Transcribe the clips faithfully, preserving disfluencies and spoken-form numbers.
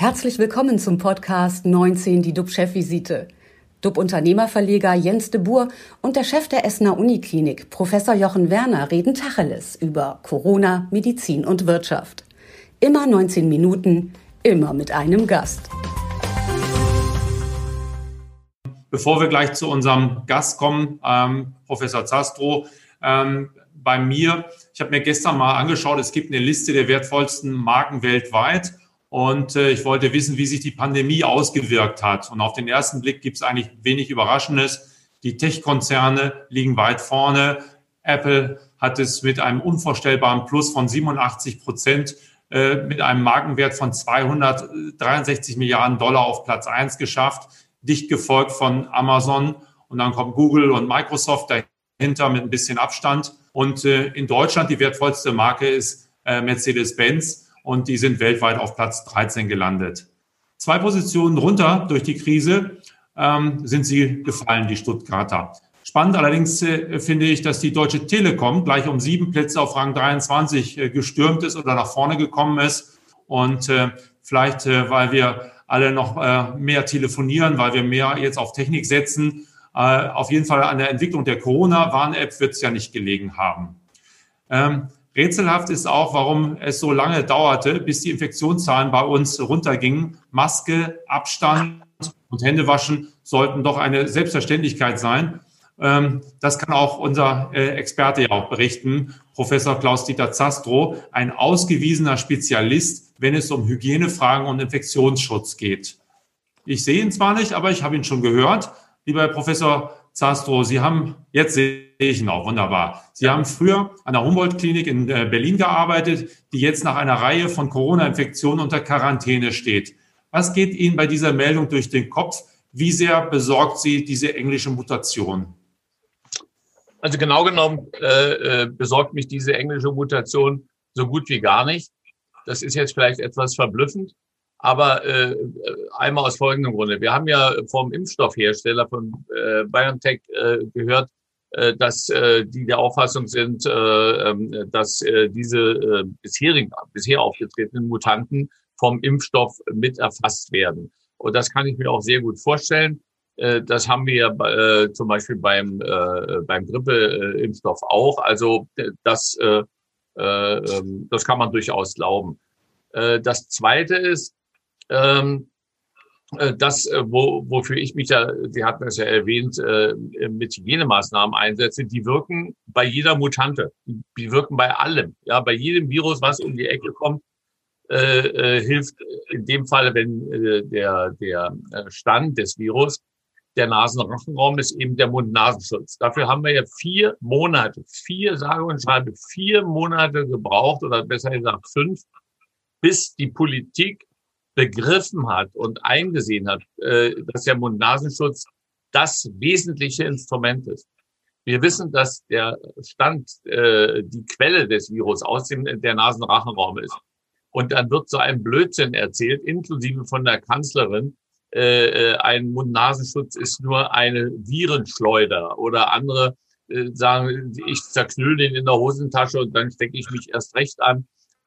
Herzlich willkommen zum Podcast neunzehn, die D U B-Chefvisite. D U B-Unternehmerverleger Jens de Bur und der Chef der Essener Uniklinik, Professor Jochen Werner, reden Tacheles über Corona, Medizin und Wirtschaft. Immer neunzehn Minuten, immer mit einem Gast. Bevor wir gleich zu unserem Gast kommen, ähm, Professor Zastrow, ähm, bei mir, ich habe mir gestern mal angeschaut, es gibt eine Liste der wertvollsten Marken weltweit. Und äh, ich wollte wissen, wie sich die Pandemie ausgewirkt hat. Und auf den ersten Blick gibt es eigentlich wenig Überraschendes. Die Tech-Konzerne liegen weit vorne. Apple hat es mit einem unvorstellbaren Plus von siebenundachtzig Prozent äh, mit einem Markenwert von zweihundertdreiundsechzig Milliarden Dollar auf Platz eins geschafft, dicht gefolgt von Amazon. Und dann kommt Google und Microsoft dahinter mit ein bisschen Abstand. Und äh, in Deutschland die wertvollste Marke ist äh, Mercedes-Benz. Und die sind weltweit auf Platz dreizehn gelandet. Zwei Positionen runter durch die Krise ähm, sind sie gefallen, die Stuttgarter. Spannend allerdings äh, finde ich, dass die Deutsche Telekom gleich um sieben Plätze auf Rang dreiundzwanzig äh, gestürmt ist oder nach vorne gekommen ist. Und äh, vielleicht, äh, weil wir alle noch äh, mehr telefonieren, weil wir mehr jetzt auf Technik setzen, äh, auf jeden Fall an der Entwicklung der Corona-Warn-App wird es ja nicht gelegen haben. Ähm, Rätselhaft ist auch, warum es so lange dauerte, bis die Infektionszahlen bei uns runtergingen. Maske, Abstand und Händewaschen sollten doch eine Selbstverständlichkeit sein. Das kann auch unser Experte ja auch berichten, Professor Klaus-Dieter Zastrow, ein ausgewiesener Spezialist, wenn es um Hygienefragen und Infektionsschutz geht. Ich sehe ihn zwar nicht, aber ich habe ihn schon gehört. Lieber Herr Professor Zastrow, Sie haben, jetzt sehe ich ihn auch, wunderbar. Sie haben früher an der Humboldt-Klinik in Berlin gearbeitet, die jetzt nach einer Reihe von Corona-Infektionen unter Quarantäne steht. Was geht Ihnen bei dieser Meldung durch den Kopf? Wie sehr besorgt Sie diese englische Mutation? Also genau genommen äh, besorgt mich diese englische Mutation so gut wie gar nicht. Das ist jetzt vielleicht etwas verblüffend. Aber äh, einmal aus folgendem Grunde. Wir haben ja vom Impfstoffhersteller von äh, BioNTech äh, gehört, äh, dass äh, die der Auffassung sind, äh, äh, dass äh, diese äh, bisherigen, bisher aufgetretenen Mutanten vom Impfstoff mit erfasst werden. Und das kann ich mir auch sehr gut vorstellen. Äh, das haben wir äh, zum Beispiel beim, äh, beim Grippeimpfstoff auch. Also das, äh, äh, das kann man durchaus glauben. Äh, das Zweite ist, Ähm, das, wo, wofür ich mich ja, Sie hatten es ja erwähnt, äh, mit Hygienemaßnahmen einsetze, die wirken bei jeder Mutante, die wirken bei allem, ja, bei jedem Virus, was um die Ecke kommt, äh, äh, hilft in dem Fall, wenn äh, der, der Stand des Virus, der Nasenrachenraum ist eben der Mund-Nasenschutz. Dafür haben wir ja vier Monate, vier, sage und schreibe, vier Monate gebraucht oder besser gesagt fünf, bis die Politik begriffen hat und eingesehen hat, dass der Mund-Nasenschutz das wesentliche Instrument ist. Wir wissen, dass der Stand, die Quelle des Virus aus dem der Nasenrachenraum ist. Und dann wird so ein Blödsinn erzählt, inklusive von der Kanzlerin, ein Mund-Nasenschutz ist nur eine Virenschleuder oder andere sagen, ich zerknülle den in der Hosentasche und dann stecke ich mich erst recht an.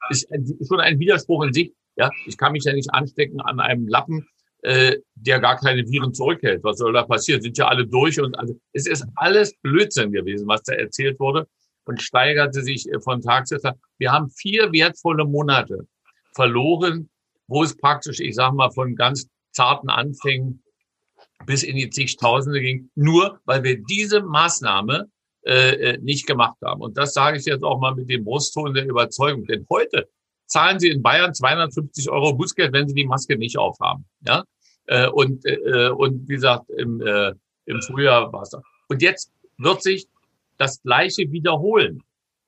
Ist schon ein Widerspruch in sich. Ja, ich kann mich ja nicht anstecken an einem Lappen, äh, der gar keine Viren zurückhält. Was soll da passieren? Sind ja alle durch und also es ist alles Blödsinn gewesen, was da erzählt wurde und steigerte sich von Tag zu Tag. Wir haben vier wertvolle Monate verloren, wo es praktisch, ich sag mal, von ganz zarten Anfängen bis in die zigtausende ging, nur weil wir diese Maßnahme äh, nicht gemacht haben. Und das sage ich jetzt auch mal mit dem Brustton der Überzeugung, denn heute zahlen Sie in Bayern zweihundertfünfzig Euro Bußgeld, wenn Sie die Maske nicht aufhaben. Ja? Und, und wie gesagt, im, im Frühjahr war es da. Und jetzt wird sich das Gleiche wiederholen.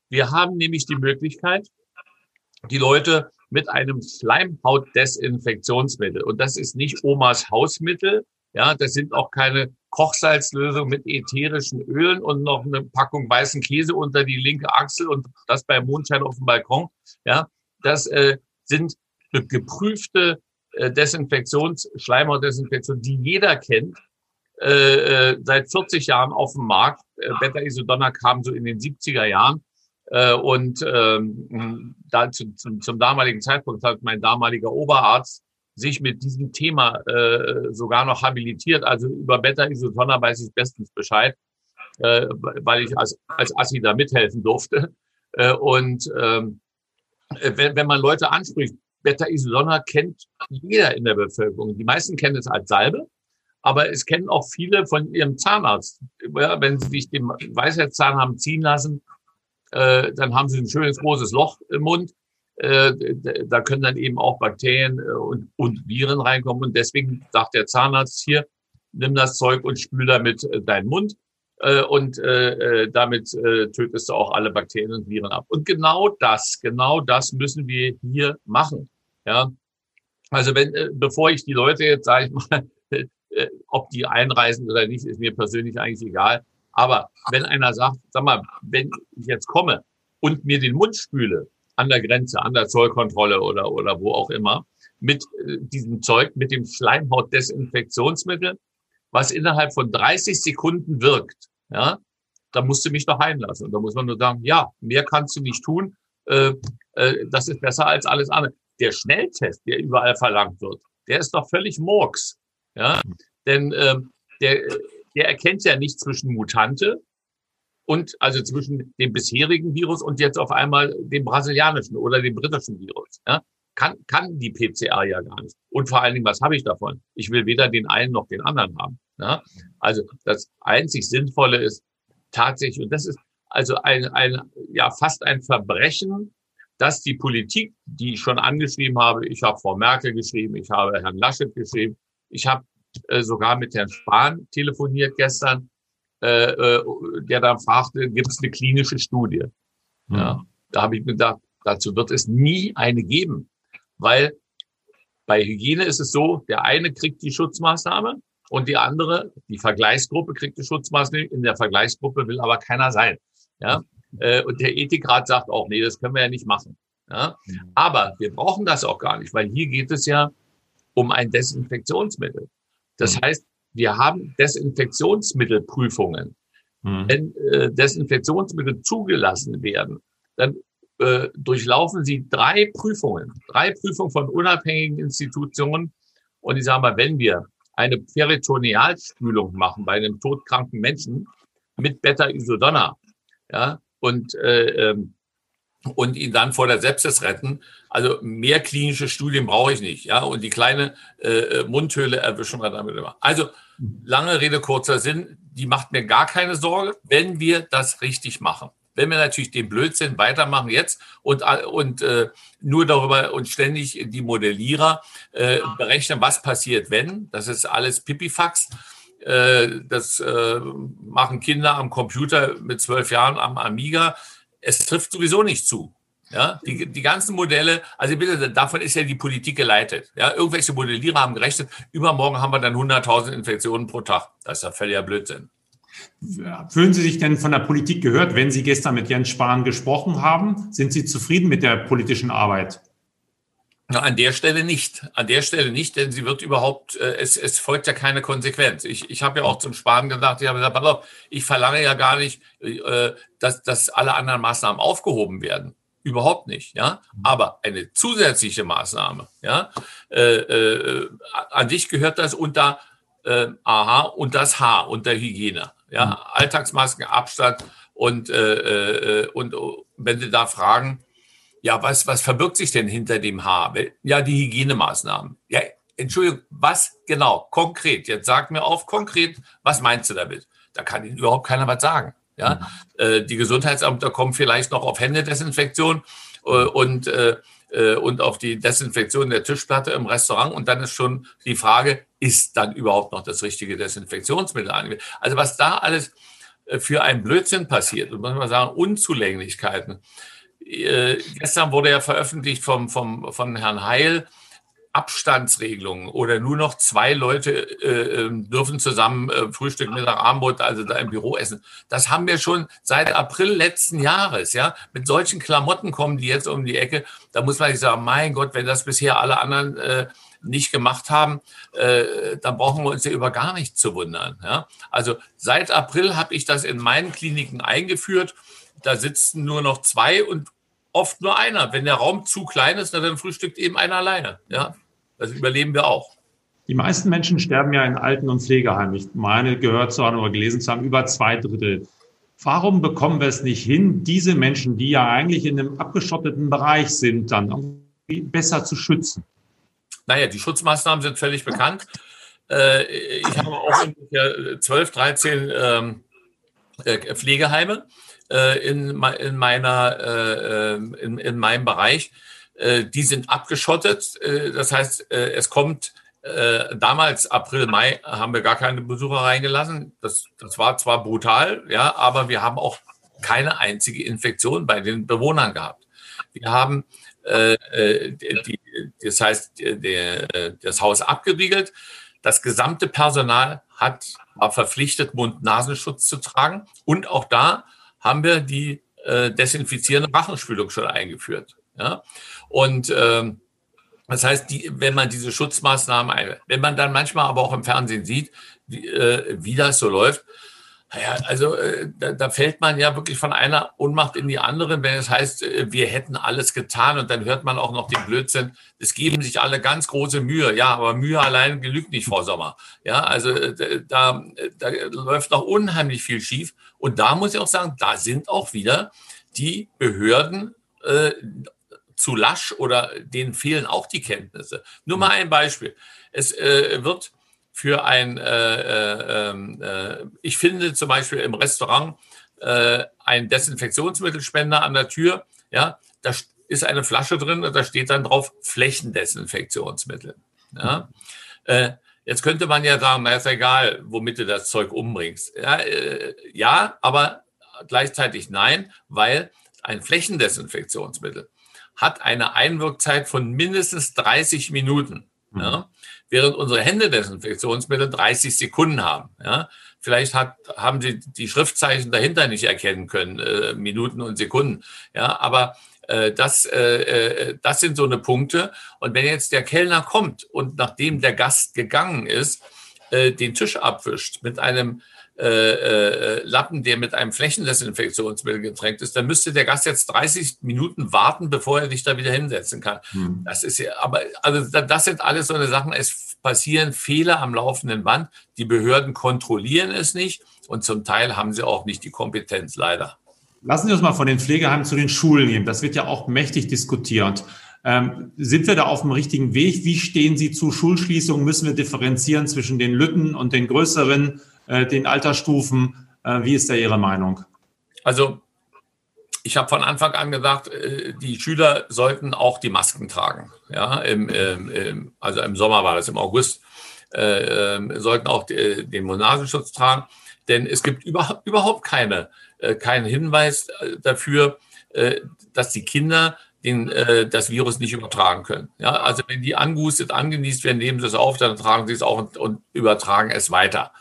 Wir haben nämlich die Möglichkeit, die Leute mit einem Schleimhautdesinfektionsmittel, und das ist nicht Omas Hausmittel, ja, das sind auch keine Kochsalzlösung mit ätherischen Ölen und noch eine Packung weißen Käse unter die linke Achsel und das bei Mondschein auf dem Balkon, ja. Das äh, sind geprüfte äh, Desinfektions-, Schleimhautdesinfektionen, die jeder kennt, äh, seit vierzig Jahren auf dem Markt. Äh, Betaisodona kam so in den siebziger Jahren. Äh, und ähm, da, zu, zum, zum damaligen Zeitpunkt hat mein damaliger Oberarzt sich mit diesem Thema äh, sogar noch habilitiert. Also über Betaisodona weiß ich bestens Bescheid, äh, weil ich als, als Assi da mithelfen durfte. Äh, und ähm, wenn, wenn man Leute anspricht, Betaisodona kennt jeder in der Bevölkerung. Die meisten kennen es als Salbe, aber es kennen auch viele von ihrem Zahnarzt. Ja, wenn sie sich den Weisheitszahn haben ziehen lassen, äh, dann haben sie ein schönes großes Loch im Mund. Äh, da können dann eben auch Bakterien und, und Viren reinkommen. Und deswegen sagt der Zahnarzt hier, nimm das Zeug und spül damit deinen Mund. Äh, und äh, damit äh, tötest du auch alle Bakterien und Viren ab. Und genau das, genau das müssen wir hier machen. Ja, also wenn, äh, bevor ich die Leute jetzt, sage ich mal, äh, ob die einreisen oder nicht, ist mir persönlich eigentlich egal. Aber wenn einer sagt, sag mal, wenn ich jetzt komme und mir den Mund spüle, an der Grenze, an der Zollkontrolle oder oder wo auch immer, mit äh, diesem Zeug, mit dem Schleimhautdesinfektionsmittel, was innerhalb von dreißig Sekunden wirkt, ja, da musst du mich doch einlassen. Und da muss man nur sagen, ja, mehr kannst du nicht tun, äh, äh, das ist besser als alles andere. Der Schnelltest, der überall verlangt wird, der ist doch völlig Murks, ja, denn äh, der, der erkennt ja nicht zwischen Mutante und also zwischen dem bisherigen Virus und jetzt auf einmal dem brasilianischen oder dem britischen Virus, ja, kann kann die P C R ja gar nicht. Und vor allen Dingen, was habe ich davon? Ich will weder den einen noch den anderen haben. Ja. Also das einzig Sinnvolle ist tatsächlich, und das ist also ein ein ja fast ein Verbrechen, dass die Politik, die ich schon angeschrieben habe, ich habe Frau Merkel geschrieben, ich habe Herrn Laschet geschrieben, ich habe äh, sogar mit Herrn Spahn telefoniert gestern, der dann fragte, gibt es eine klinische Studie? Ja, da habe ich mir gedacht, dazu wird es nie eine geben, weil bei Hygiene ist es so, der eine kriegt die Schutzmaßnahme und die andere, die Vergleichsgruppe, kriegt die Schutzmaßnahme, in der Vergleichsgruppe will aber keiner sein. Ja, und der Ethikrat sagt auch, nee, das können wir ja nicht machen. Ja, aber wir brauchen das auch gar nicht, weil hier geht es ja um ein Desinfektionsmittel. Das heißt, wir haben Desinfektionsmittelprüfungen. Hm. Wenn äh, Desinfektionsmittel zugelassen werden, dann äh, durchlaufen sie drei Prüfungen, drei Prüfungen von unabhängigen Institutionen. Und ich sage mal, wenn wir eine Peritonealspülung machen bei einem todkranken Menschen mit Betaisodona, ja, und äh, ähm, und ihn dann vor der Sepsis retten. Also mehr klinische Studien brauche ich nicht, ja. Und die kleine äh, Mundhöhle erwischen wir damit immer. Also lange Rede, kurzer Sinn. Die macht mir gar keine Sorge, wenn wir das richtig machen. Wenn wir natürlich den Blödsinn weitermachen jetzt und und äh, nur darüber und ständig die Modellierer äh, berechnen, was passiert, wenn. Das ist alles Pipifax. Äh, das äh, machen Kinder am Computer mit zwölf Jahren am Amiga. Es trifft sowieso nicht zu. Ja, die, die ganzen Modelle, also bitte, davon ist ja die Politik geleitet. Ja, irgendwelche Modellierer haben gerechnet, übermorgen haben wir dann hunderttausend Infektionen pro Tag. Das ist ja völliger Blödsinn. Fühlen Sie sich denn von der Politik gehört, wenn Sie gestern mit Jens Spahn gesprochen haben? Sind Sie zufrieden mit der politischen Arbeit? Na, an der Stelle nicht. An der Stelle nicht, denn sie wird überhaupt, äh, es, es folgt ja keine Konsequenz. Ich, ich habe ja auch zum Sparen gesagt, ich habe gesagt, pass auf, ich verlange ja gar nicht, äh, dass, dass alle anderen Maßnahmen aufgehoben werden. Überhaupt nicht, ja. Aber eine zusätzliche Maßnahme, ja, äh, äh, an dich gehört das unter äh, A H und das H, unter Hygiene. Ja, Alltagsmasken, Abstand und, äh, äh, und wenn Sie da fragen, ja, was, was verbirgt sich denn hinter dem Haar? Ja, die Hygienemaßnahmen. Ja, Entschuldigung, was genau? Konkret. Jetzt sag mir auf konkret, was meinst du damit? Da kann Ihnen überhaupt keiner was sagen. Ja, mhm. äh, die Gesundheitsämter kommen vielleicht noch auf Händedesinfektion äh, und, äh, äh, und auf die Desinfektion der Tischplatte im Restaurant. Und dann ist schon die Frage, ist dann überhaupt noch das richtige Desinfektionsmittel angewendet? Also was da alles für ein Blödsinn passiert, und muss man sagen, Unzulänglichkeiten. Äh, gestern wurde ja veröffentlicht vom, vom, von Herrn Heil Abstandsregelungen oder nur noch zwei Leute äh, dürfen zusammen äh, Frühstück, Mittag, Abendbrot, also da im Büro essen. Das haben wir schon seit April letzten Jahres, ja. Mit solchen Klamotten kommen die jetzt um die Ecke. Da muss man sich sagen, mein Gott, wenn das bisher alle anderen äh, nicht gemacht haben, äh, dann brauchen wir uns ja über gar nichts zu wundern, ja. Also seit April habe ich das in meinen Kliniken eingeführt. Da sitzen nur noch zwei und oft nur einer. Wenn der Raum zu klein ist, dann frühstückt eben einer alleine. Ja, Das überleben wir auch. Die meisten Menschen sterben ja in Alten- und Pflegeheimen. Ich meine, gehört zu haben oder gelesen zu haben, über zwei Drittel. Warum bekommen wir es nicht hin, diese Menschen, die ja eigentlich in einem abgeschotteten Bereich sind, dann irgendwie besser zu schützen? Naja, die Schutzmaßnahmen sind völlig bekannt. Äh, ich habe auch ungefähr zwölf, dreizehn ähm, äh, Pflegeheime äh, in, in, meiner, äh, in, in meinem Bereich. Äh, die sind abgeschottet. Äh, das heißt, äh, es kommt... Äh, damals, April, Mai, haben wir gar keine Besucher reingelassen. Das, das war zwar brutal, ja, aber wir haben auch keine einzige Infektion bei den Bewohnern gehabt. Wir haben, äh, die, das heißt, der, das Haus abgeriegelt. Das gesamte Personal hat, war verpflichtet, Mund-Nasenschutz zu tragen. Und auch da haben wir die äh, desinfizierende Rachenspülung schon eingeführt. Ja. Und ähm, das heißt, die, wenn man diese Schutzmaßnahmen ein, wenn man dann manchmal aber auch im Fernsehen sieht, wie, äh, wie das so läuft, naja, also äh, da, da fällt man ja wirklich von einer Ohnmacht in die andere, wenn es heißt, äh, wir hätten alles getan, und dann hört man auch noch den Blödsinn, es geben sich alle ganz große Mühe, ja, aber Mühe allein genügt nicht, Frau Sommer. Ja, also äh, da, da läuft noch unheimlich viel schief, und da muss ich auch sagen, da sind auch wieder die Behörden äh, zu lasch oder denen fehlen auch die Kenntnisse. Nur mal ein Beispiel. Es äh, wird für ein, äh, äh, äh, ich finde zum Beispiel im Restaurant äh, ein Desinfektionsmittelspender an der Tür, ja, da ist eine Flasche drin und da steht dann drauf Flächendesinfektionsmittel. Ja. Äh, jetzt könnte man ja sagen, na ist egal, womit du das Zeug umbringst. Ja, äh, ja, aber gleichzeitig nein, weil ein Flächendesinfektionsmittel hat eine Einwirkzeit von mindestens dreißig Minuten, mhm. ja, während unsere Händedesinfektionsmittel dreißig Sekunden haben. Ja. Vielleicht hat, haben Sie die Schriftzeichen dahinter nicht erkennen können, äh, Minuten und Sekunden. Ja, aber äh, das, äh, das sind so eine Punkte. Und wenn jetzt der Kellner kommt und nachdem der Gast gegangen ist, äh, den Tisch abwischt mit einem Äh, äh, Lappen, der mit einem Flächendesinfektionsmittel getränkt ist, dann müsste der Gast jetzt dreißig Minuten warten, bevor er sich da wieder hinsetzen kann. Hm. Das ist ja, aber also das sind alles so eine Sachen. Es passieren Fehler am laufenden Band. Die Behörden kontrollieren es nicht und zum Teil haben sie auch nicht die Kompetenz, leider. Lassen Sie uns mal von den Pflegeheimen zu den Schulen gehen. Das wird ja auch mächtig diskutiert. Ähm, sind wir da auf dem richtigen Weg? Wie stehen Sie zu Schulschließungen? Müssen wir differenzieren zwischen den Lütten und den größeren, äh, den Altersstufen? Äh, wie ist da Ihre Meinung? Also ich habe von Anfang an gesagt, äh, die Schüler sollten auch die Masken tragen. Ja, im, ähm, im, also im Sommer war das, im August, äh, äh, sollten auch äh, den Mund-Nasenschutz tragen. Denn es gibt über, überhaupt keine, äh, keinen Hinweis dafür, äh, dass die Kinder den, äh, das Virus nicht übertragen können. Ja, also wenn die angehustet, angenießt werden, nehmen sie es auf, dann tragen sie es auch und, und übertragen es weiter.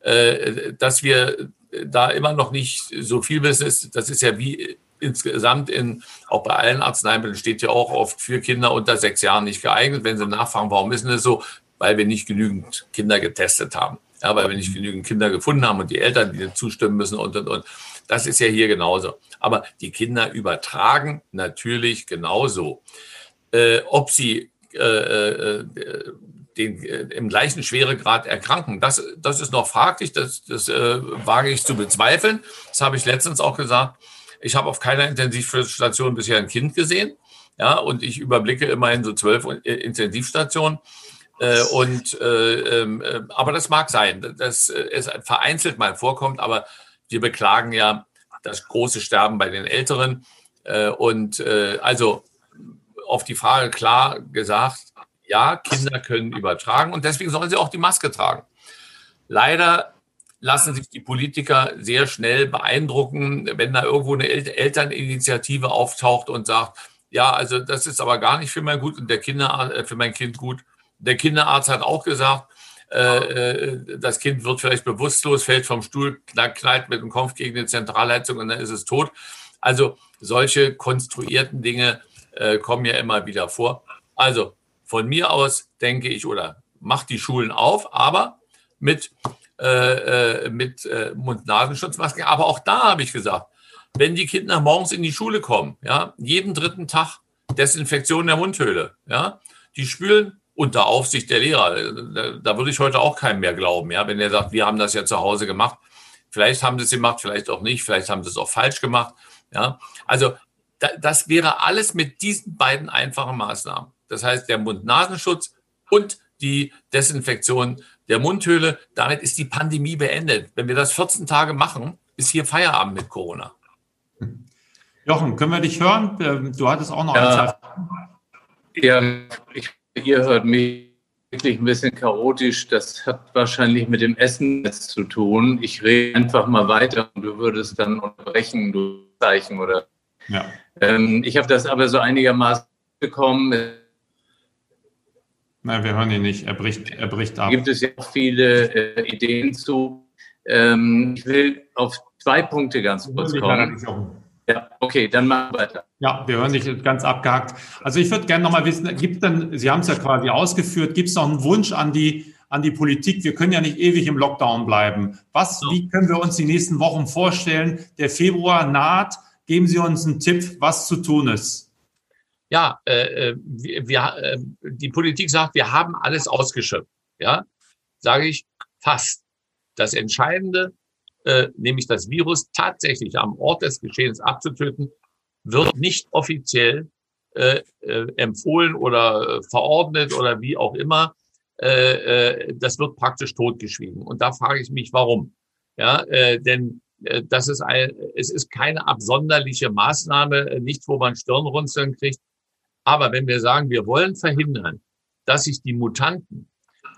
Äh, dass wir da immer noch nicht so viel wissen, ist, das ist ja wie insgesamt in, auch bei allen Arzneimitteln steht ja auch oft für Kinder unter sechs Jahren nicht geeignet. Wenn sie nachfragen, warum ist denn das so? Weil wir nicht genügend Kinder getestet haben. Ja, weil wir nicht genügend Kinder gefunden haben und die Eltern, die zustimmen müssen und, und, und. Das ist ja hier genauso. Aber die Kinder übertragen natürlich genauso. Äh, ob sie äh, äh, den, äh, im gleichen Schweregrad erkranken, das, das ist noch fraglich, das, das äh, wage ich zu bezweifeln. Das habe ich letztens auch gesagt. Ich habe auf keiner Intensivstation bisher ein Kind gesehen. Ja, und ich überblicke immerhin so zwölf Intensivstationen. Äh, und, äh, äh, aber das mag sein, dass äh, es vereinzelt mal vorkommt, aber wir beklagen ja das große Sterben bei den Älteren. Äh, und äh, also auf die Frage klar gesagt, ja, Kinder können übertragen und deswegen sollen sie auch die Maske tragen. Leider lassen sich die Politiker sehr schnell beeindrucken, wenn da irgendwo eine El- Elterninitiative auftaucht und sagt, ja, also das ist aber gar nicht für mein Gut und der Kinder, äh, für mein Kind gut. Der Kinderarzt hat auch gesagt, äh, das Kind wird vielleicht bewusstlos, fällt vom Stuhl, knallt mit dem Kopf gegen die Zentralheizung und dann ist es tot. Also solche konstruierten Dinge äh, kommen ja immer wieder vor. Also von mir aus denke ich, oder macht die Schulen auf, aber mit, äh, mit äh, Mund-Nasen-Schutzmasken. Aber auch da habe ich gesagt, wenn die Kinder morgens in die Schule kommen, ja, jeden dritten Tag Desinfektion der Mundhöhle, ja, die spülen unter Aufsicht der Lehrer. Da, da würde ich heute auch keinem mehr glauben, ja, wenn er sagt, wir haben das ja zu Hause gemacht. Vielleicht haben sie es gemacht, vielleicht auch nicht, vielleicht haben sie es auch falsch gemacht. Ja, also da, das wäre alles mit diesen beiden einfachen Maßnahmen. Das heißt, der Mund-Nasenschutz und die Desinfektion der Mundhöhle. Damit ist die Pandemie beendet. Wenn wir das vierzehn Tage machen, ist hier Feierabend mit Corona. Jochen, können wir dich hören? Du hattest auch noch eine Zeit. Ja, ich, ihr hört mich wirklich ein bisschen chaotisch. Das hat wahrscheinlich mit dem Essen jetzt zu tun. Ich rede einfach mal weiter und du würdest dann unterbrechen, du Zeichen oder. Ja. Ähm, ich habe das aber so einigermaßen bekommen. Nein, wir hören ihn nicht. Er bricht, er bricht ab. Da gibt es ja viele äh, Ideen zu. Ähm, ich will auf zwei Punkte ganz kurz kommen. Ja, okay, dann machen wir weiter. Ja, wir hören dich ganz abgehackt. Also ich würde gerne nochmal wissen, gibt denn, Sie haben es ja quasi ausgeführt, gibt es noch einen Wunsch an die, an die Politik? Wir können ja nicht ewig im Lockdown bleiben. Was, so. Wie können wir uns die nächsten Wochen vorstellen? Der Februar naht. Geben Sie uns einen Tipp, was zu tun ist. Ja, äh, wir, äh, die Politik sagt, wir haben alles ausgeschöpft. Ja, sage ich fast. Das Entscheidende, äh, nämlich das Virus tatsächlich am Ort des Geschehens abzutöten, wird nicht offiziell äh, äh, empfohlen oder verordnet oder wie auch immer. Äh, äh, das wird praktisch totgeschwiegen. Und da frage ich mich, warum? Ja, äh, denn äh, das ist ein, es ist keine absonderliche Maßnahme, nichts, wo man Stirnrunzeln kriegt. Aber wenn wir sagen, wir wollen verhindern, dass sich die Mutanten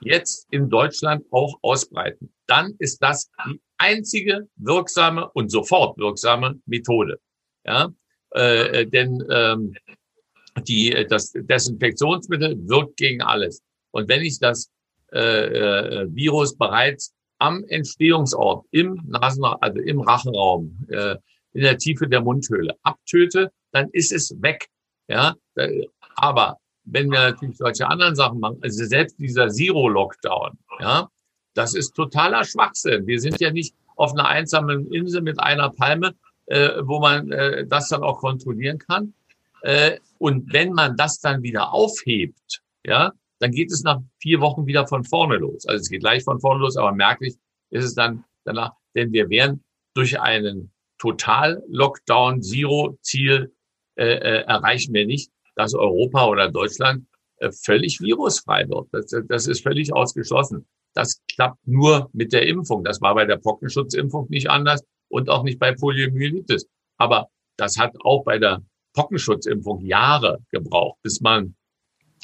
jetzt in Deutschland auch ausbreiten, dann ist das die einzige wirksame und sofort wirksame Methode. Ja, äh, denn ähm, die, das Desinfektionsmittel wirkt gegen alles. Und wenn ich das äh, äh, Virus bereits am Entstehungsort, im Nasen, also im Rachenraum, äh, in der Tiefe der Mundhöhle abtöte, dann ist es weg. Ja, aber wenn wir natürlich solche anderen Sachen machen, also selbst dieser Zero-Lockdown, ja, das ist totaler Schwachsinn. Wir sind ja nicht auf einer einsamen Insel mit einer Palme, äh, wo man äh, das dann auch kontrollieren kann. Äh, und wenn man das dann wieder aufhebt, ja, dann geht es nach vier Wochen wieder von vorne los. Also es geht leicht von vorne los, aber merklich ist es dann danach, denn wir wären durch einen Total-Lockdown-Zero-Ziel Äh, erreichen wir nicht, dass Europa oder Deutschland äh, völlig virusfrei wird. Das, das ist völlig ausgeschlossen. Das klappt nur mit der Impfung. Das war bei der Pockenschutzimpfung nicht anders und auch nicht bei Poliomyelitis. Aber das hat auch bei der Pockenschutzimpfung Jahre gebraucht, bis man,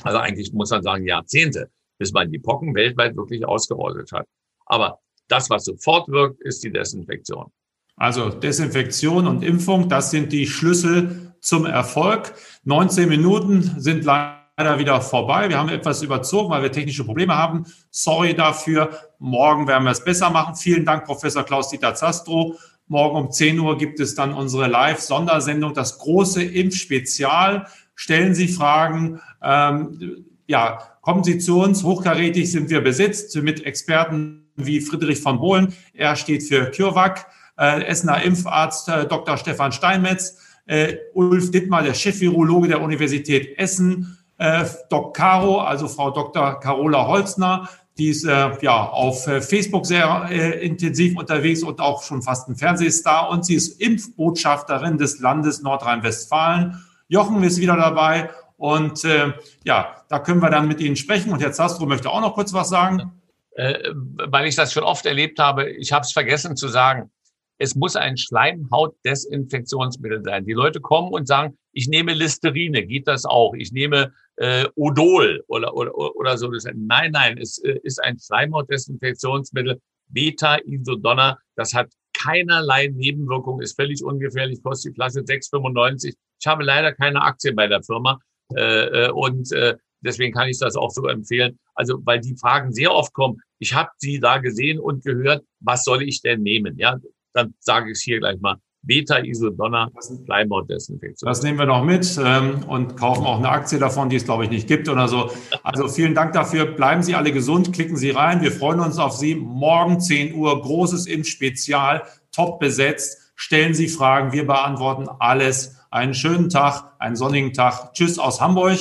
also eigentlich muss man sagen Jahrzehnte, bis man die Pocken weltweit wirklich ausgerottet hat. Aber das, was sofort wirkt, ist die Desinfektion. Also Desinfektion und Impfung, das sind die Schlüssel zum Erfolg. neunzehn Minuten sind leider wieder vorbei. Wir haben etwas überzogen, weil wir technische Probleme haben. Sorry dafür. Morgen werden wir es besser machen. Vielen Dank, Professor Klaus-Dieter Zastrow. Morgen um zehn Uhr gibt es dann unsere Live-Sondersendung, das große Impfspezial. Stellen Sie Fragen. Ähm, ja, kommen Sie zu uns. Hochkarätig sind wir besetzt mit Experten wie Friedrich von Bohlen. Er steht für CureVac. Äh, Essener Impfarzt äh, Doktor Stefan Steinmetz, äh, Ulf Dittmar, der Chef-Virologe der Universität Essen, äh, Doc Caro, also Frau Doktor Carola Holzner, die ist äh, ja auf äh, Facebook sehr äh, intensiv unterwegs und auch schon fast ein Fernsehstar, und sie ist Impfbotschafterin des Landes Nordrhein-Westfalen. Jochen ist wieder dabei und äh, ja, da können wir dann mit Ihnen sprechen, und Herr Zastrow möchte auch noch kurz was sagen. Äh, weil ich das schon oft erlebt habe, ich habe es vergessen zu sagen. Es muss ein Schleimhautdesinfektionsmittel sein. Die Leute kommen und sagen, ich nehme Listerine, geht das auch? Ich nehme äh, Odol oder, oder, oder so. Nein, nein, es äh, ist ein Schleimhautdesinfektionsmittel, Betaisodona. Das hat keinerlei Nebenwirkung, ist völlig ungefährlich, kostet die Flasche sechs Euro fünfundneunzig. Ich habe leider keine Aktien bei der Firma äh, und äh, deswegen kann ich das auch so empfehlen. Also, weil die Fragen sehr oft kommen, ich habe sie da gesehen und gehört, was soll ich denn nehmen, ja? Dann sage ich es hier gleich mal. Betaisodona, Schleimhautdesinfektion. Das nehmen wir noch mit ähm, und kaufen auch eine Aktie davon, die es, glaube ich, nicht gibt oder so. Also vielen Dank dafür. Bleiben Sie alle gesund, klicken Sie rein. Wir freuen uns auf Sie. Morgen zehn Uhr, großes Impfspezial, top besetzt. Stellen Sie Fragen, wir beantworten alles. Einen schönen Tag, einen sonnigen Tag. Tschüss aus Hamburg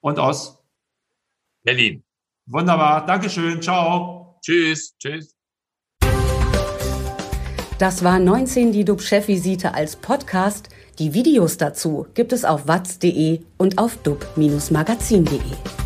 und aus Berlin. Wunderbar, Dankeschön, ciao. Tschüss, tschüss. Das war neunzehn die D U B-Chefvisite als Podcast. Die Videos dazu gibt es auf watz punkt de und auf dub Bindestrich magazin punkt de.